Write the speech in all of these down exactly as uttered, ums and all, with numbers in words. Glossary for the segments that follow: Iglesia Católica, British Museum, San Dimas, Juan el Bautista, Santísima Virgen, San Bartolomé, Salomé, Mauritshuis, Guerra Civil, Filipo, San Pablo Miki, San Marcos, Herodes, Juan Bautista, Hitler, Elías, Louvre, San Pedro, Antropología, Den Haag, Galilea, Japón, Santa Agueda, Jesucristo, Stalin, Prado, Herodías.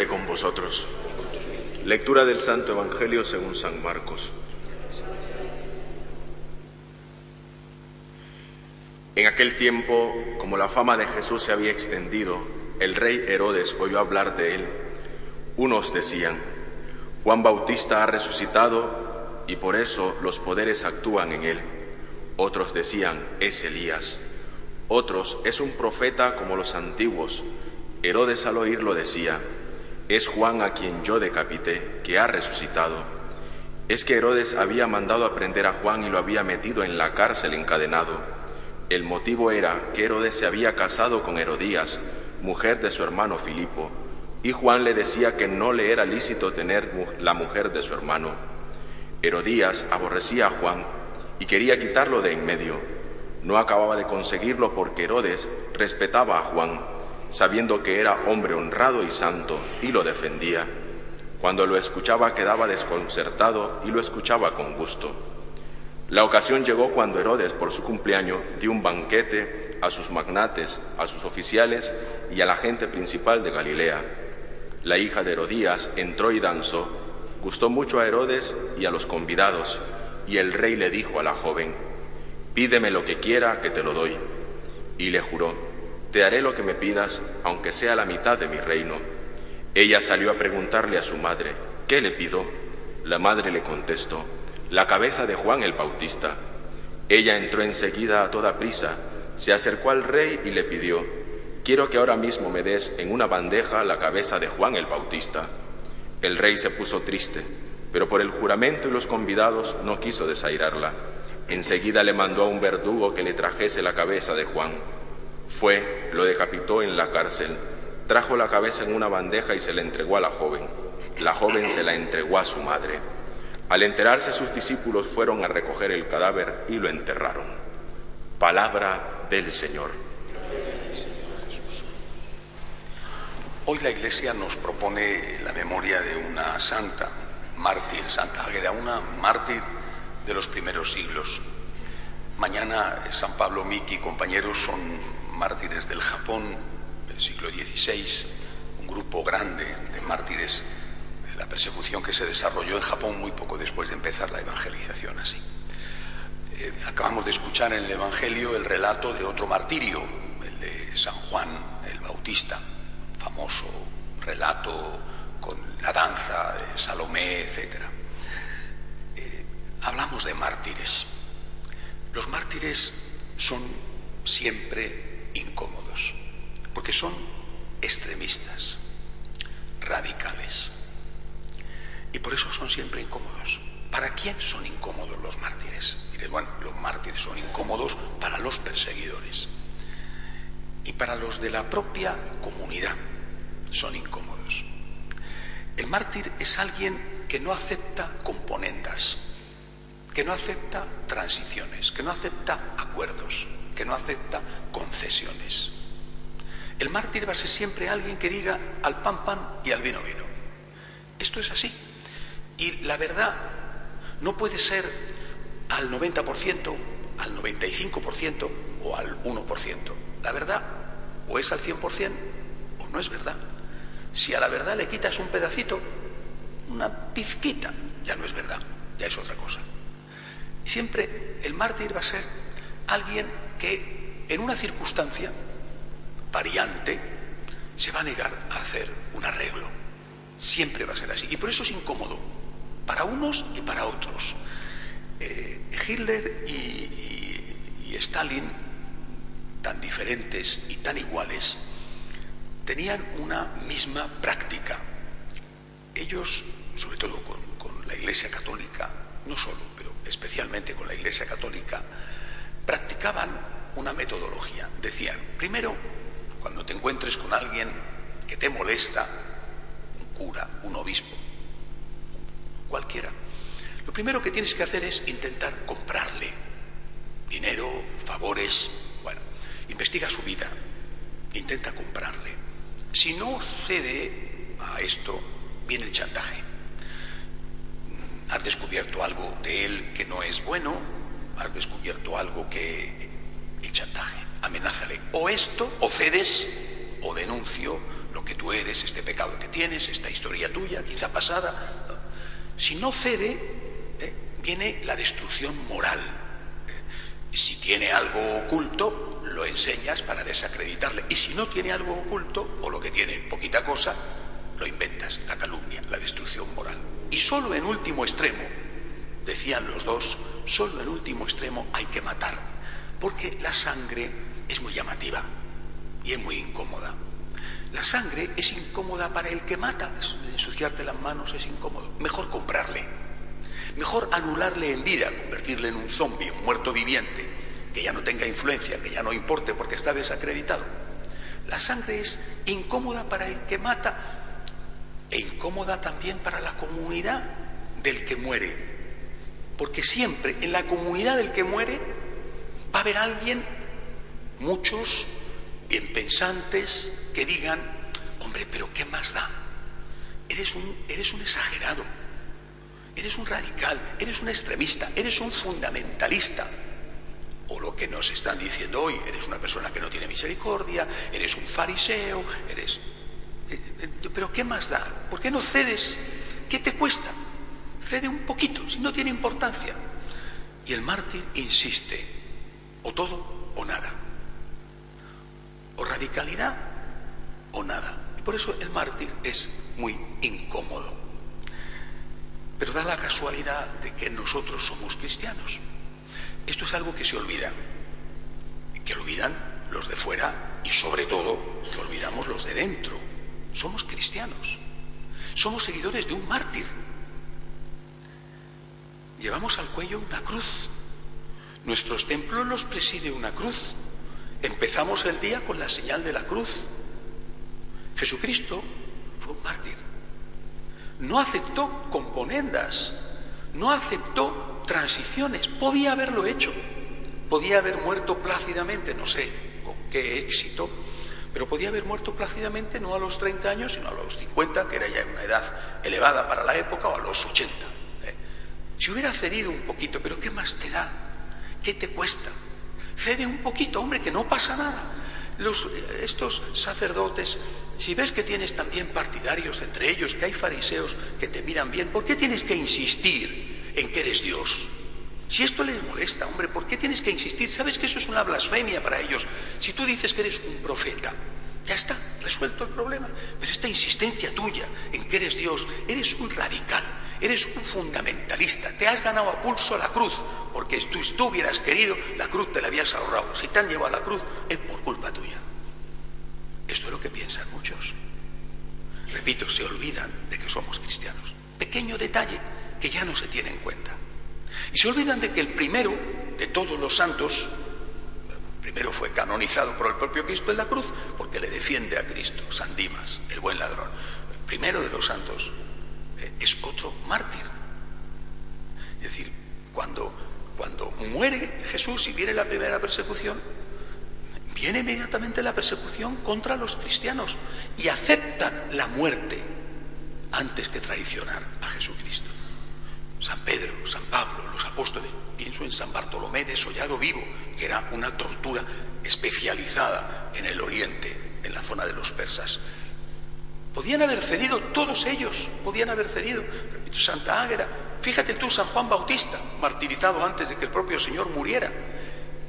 esté con vosotros. Lectura del Santo Evangelio según San Marcos. En aquel tiempo, como la fama de Jesús se había extendido, el rey Herodes oyó hablar de él. Unos decían: Juan Bautista ha resucitado y por eso los poderes actúan en él. Otros decían: es Elías. Otros: es un profeta como los antiguos. Herodes al oírlo decía: es Juan a quien yo decapité, que ha resucitado. Es que Herodes había mandado a prender a Juan y lo había metido en la cárcel encadenado. El motivo era que Herodes se había casado con Herodías, mujer de su hermano Filipo, y Juan le decía que no le era lícito tener la mujer de su hermano. Herodías aborrecía a Juan y quería quitarlo de en medio. No acababa de conseguirlo porque Herodes respetaba a Juan, sabiendo que era hombre honrado y santo, y lo defendía. Cuando lo escuchaba quedaba desconcertado y lo escuchaba con gusto. La ocasión llegó cuando Herodes, por su cumpleaños, dio un banquete a sus magnates, a sus oficiales y a la gente principal de Galilea. La hija de Herodías entró y danzó. Gustó mucho a Herodes y a los convidados, y el rey le dijo a la joven: pídeme lo que quiera, que te lo doy. Y le juró: te haré lo que me pidas, aunque sea la mitad de mi reino. Ella salió a preguntarle a su madre: ¿qué le pido? La madre le contestó: la cabeza de Juan el Bautista. Ella entró enseguida a toda prisa, se acercó al rey y le pidió: quiero que ahora mismo me des en una bandeja la cabeza de Juan el Bautista. El rey se puso triste, pero por el juramento y los convidados no quiso desairarla. Enseguida le mandó a un verdugo que le trajese la cabeza de Juan. Fue, lo decapitó en la cárcel, trajo la cabeza en una bandeja y se la entregó a la joven. La joven se la entregó a su madre. Al enterarse, sus discípulos fueron a recoger el cadáver y lo enterraron. Palabra del Señor. Hoy la Iglesia nos propone la memoria de una santa, mártir, Santa Agueda, una mártir de los primeros siglos. Mañana San Pablo Miki y compañeros son mártires del Japón, del siglo dieciséis, un grupo grande de mártires. La persecución que se desarrolló en Japón muy poco después de empezar la evangelización así. Eh, acabamos de escuchar en el Evangelio el relato de otro martirio, el de San Juan el Bautista, famoso relato con la danza de Salomé, etcétera. Eh, hablamos de mártires. Los mártires son siempre incómodos, porque son extremistas, radicales. Y por eso son siempre incómodos. ¿Para quién son incómodos los mártires? Diréis, bueno, los mártires son incómodos para los perseguidores. Y para los de la propia comunidad son incómodos. El mártir es alguien que no acepta componendas, que no acepta transiciones, que no acepta acuerdos, que no acepta concesiones. El mártir va a ser siempre alguien que diga al pan pan y al vino vino. Esto es así. Y la verdad no puede ser al noventa por ciento, al noventa y cinco por ciento o al uno por ciento. La verdad o es al cien por ciento o no es verdad. Si a la verdad le quitas un pedacito, una pizquita, ya no es verdad, ya es otra cosa. Siempre el mártir va a ser alguien que en una circunstancia variante se va a negar a hacer un arreglo. Siempre va a ser así. Y por eso es incómodo para unos y para otros. Eh, Hitler y, y, y Stalin, tan diferentes y tan iguales, tenían una misma práctica. Ellos, sobre todo con, con la Iglesia Católica, no solo, pero especialmente con la Iglesia Católica, practicaban una metodología. Decían: primero, cuando te encuentres con alguien que te molesta, cura, un obispo, cualquiera, lo primero que tienes que hacer es intentar comprarle dinero, favores. Bueno, investiga su vida, intenta comprarle. Si no cede a esto, viene el chantaje. Has descubierto algo de él que no es bueno, has descubierto algo que... el chantaje, amenázale: o esto, o cedes, o denuncio, lo que tú eres, este pecado que tienes, esta historia tuya, quizá pasada, ¿no? Si no cede, ¿eh? viene la destrucción moral. ¿Eh? Si tiene algo oculto, lo enseñas para desacreditarle. Y si no tiene algo oculto, o lo que tiene poquita cosa, lo inventas, la calumnia, la destrucción moral. Y solo en último extremo, decían los dos, solo en último extremo hay que matar, porque la sangre es muy llamativa y es muy incómoda. La sangre es incómoda para el que mata, ensuciarte las manos es incómodo. Mejor comprarle, mejor anularle en vida, convertirle en un zombie, un muerto viviente, que ya no tenga influencia, que ya no importe porque está desacreditado. La sangre es incómoda para el que mata e incómoda también para la comunidad del que muere. Porque siempre en la comunidad del que muere va a haber alguien, muchos bien pensantes, que digan, hombre, pero ¿qué más da? Eres un, eres un exagerado, eres un radical, eres un extremista, eres un fundamentalista. O lo que nos están diciendo hoy, eres una persona que no tiene misericordia, eres un fariseo, eres... Pero ¿qué más da? ¿Por qué no cedes? ¿Qué te cuesta? Cede un poquito, si no tiene importancia. Y el mártir insiste, o todo o nada, o radicalidad o nada. Y por eso el mártir es muy incómodo. Pero da la casualidad de que nosotros somos cristianos. Esto es algo que se olvida, que olvidan los de fuera y sobre todo que olvidamos los de dentro. Somos cristianos, somos seguidores de un mártir. Llevamos al cuello una cruz. Nuestros templos los preside una cruz. Empezamos el día con la señal de la cruz. Jesucristo fue un mártir. No aceptó componendas. No aceptó transiciones. Podía haberlo hecho. Podía haber muerto plácidamente, no sé con qué éxito, pero podía haber muerto plácidamente no a los treinta años, sino a los cincuenta, que era ya una edad elevada para la época, o a los ochenta. Si hubiera cedido un poquito, pero ¿qué más te da? ¿Qué te cuesta? Cede un poquito, hombre, que no pasa nada. Los, estos sacerdotes, si ves que tienes también partidarios entre ellos, que hay fariseos que te miran bien, ¿por qué tienes que insistir en que eres Dios? Si esto les molesta, hombre, ¿por qué tienes que insistir? ¿Sabes que eso es una blasfemia para ellos? Si tú dices que eres un profeta, ya está, resuelto el problema. Pero esta insistencia tuya en que eres Dios, eres un radical, eres un fundamentalista, te has ganado a pulso la cruz, porque si tú, si tú hubieras querido, la cruz te la habías ahorrado. Si te han llevado a la cruz, es por culpa tuya. Esto es lo que piensan muchos. Repito, se olvidan de que somos cristianos. Pequeño detalle que ya no se tiene en cuenta. Y se olvidan de que el primero de todos los santos, primero fue canonizado por el propio Cristo en la cruz, porque le defiende a Cristo, San Dimas, el buen ladrón. El primero de los santos eh, es otro mártir. Es decir, cuando, cuando muere Jesús y viene la primera persecución, viene inmediatamente la persecución contra los cristianos y aceptan la muerte antes que traicionar a Jesucristo. San Pedro, San Pablo, los apóstoles, pienso en San Bartolomé desollado vivo, que era una tortura especializada en el oriente, en la zona de los persas. Podían haber cedido todos ellos, podían haber cedido. Santa Águeda, fíjate tú, San Juan Bautista, martirizado antes de que el propio Señor muriera.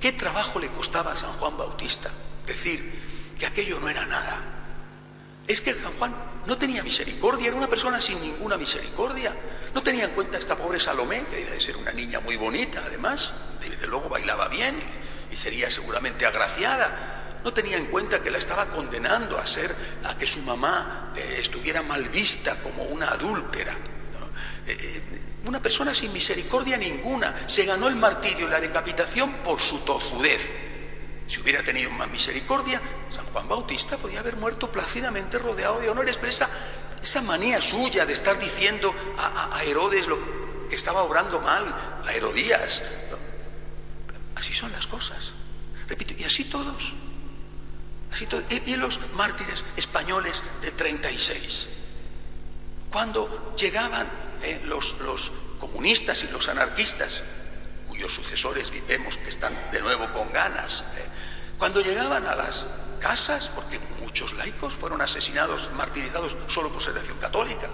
¿Qué trabajo le costaba a San Juan Bautista decir que aquello no era nada? Es que San Juan no tenía misericordia, era una persona sin ninguna misericordia. No tenía en cuenta esta pobre Salomé, que debe de ser una niña muy bonita, además, desde luego bailaba bien y sería seguramente agraciada. No tenía en cuenta que la estaba condenando a ser, a que su mamá eh, estuviera mal vista como una adúltera, ¿no? eh, eh, una persona sin misericordia ninguna. Se ganó el martirio y la decapitación por su tozudez. Si hubiera tenido más misericordia, San Juan Bautista podía haber muerto plácidamente rodeado de honores, pero esa, esa manía suya de estar diciendo a, a, a Herodes lo que estaba obrando mal, a Herodías, así son las cosas. Repito, y así todos. Así todos. Y, y los mártires españoles del treinta y seis, cuando llegaban eh, los, los comunistas y los anarquistas, cuyos sucesores vemos que están de nuevo con ganas, eh, cuando llegaban a las casas, porque muchos laicos fueron asesinados, martirizados solo por ser de acción católica.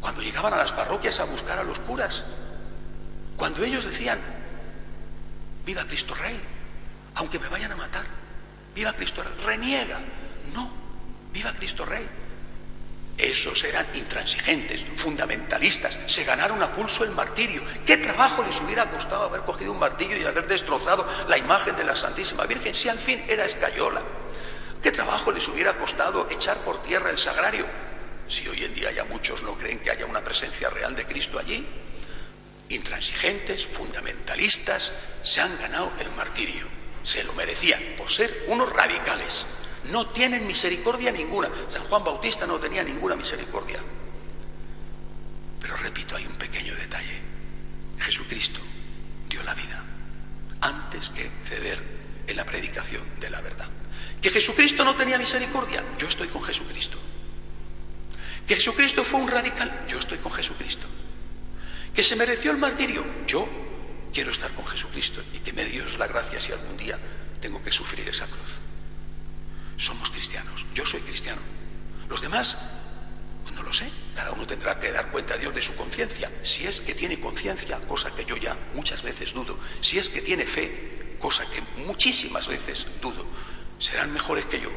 Cuando llegaban a las parroquias a buscar a los curas, cuando ellos decían, viva Cristo Rey, aunque me vayan a matar, viva Cristo Rey, reniega, no, viva Cristo Rey. Esos eran intransigentes, fundamentalistas, se ganaron a pulso el martirio. ¿Qué trabajo les hubiera costado haber cogido un martillo y haber destrozado la imagen de la Santísima Virgen, si al fin era escayola? ¿Qué trabajo les hubiera costado echar por tierra el sagrario, si hoy en día ya muchos no creen que haya una presencia real de Cristo allí? Intransigentes, fundamentalistas, se han ganado el martirio. Se lo merecían por ser unos radicales. No tienen misericordia ninguna. San Juan Bautista no tenía ninguna misericordia. Pero repito, hay un pequeño detalle. Jesucristo dio la vida antes que ceder en la predicación de la verdad. Que Jesucristo no tenía misericordia, yo estoy con Jesucristo. Que Jesucristo fue un radical, yo estoy con Jesucristo. Que se mereció el martirio, yo quiero estar con Jesucristo, y que me Dios la gracia si algún día tengo que sufrir esa cruz. Somos cristianos, yo soy cristiano. Los demás, pues no lo sé, cada uno tendrá que dar cuenta a Dios de su conciencia, si es que tiene conciencia, cosa que yo ya muchas veces dudo, si es que tiene fe, cosa que muchísimas veces dudo. Serán mejores que yo,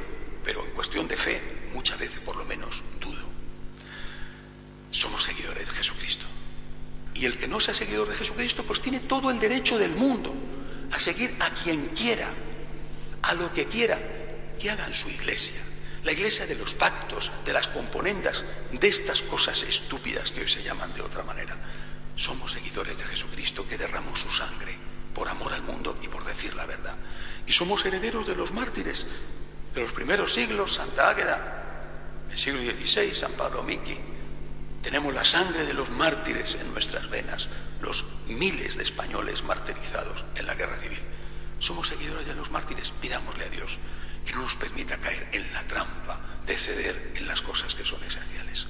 pero en cuestión de fe, muchas veces por lo menos dudo. Somos seguidores de Jesucristo, y el que no sea seguidor de Jesucristo, pues tiene todo el derecho del mundo a seguir a quien quiera, a lo que quiera, que hagan su iglesia, la iglesia de los pactos, de las componendas, de estas cosas estúpidas que hoy se llaman de otra manera. Somos seguidores de Jesucristo, que derramó su sangre por amor al mundo y por decir la verdad. Y somos herederos de los mártires de los primeros siglos, Santa Agueda, el siglo dieciséis, San Pablo Miki. Tenemos la sangre de los mártires en nuestras venas, los miles de españoles martirizados en la Guerra Civil. Somos seguidores de los mártires, pidámosle a Dios que no nos permita caer en la trampa de ceder en las cosas que son esenciales.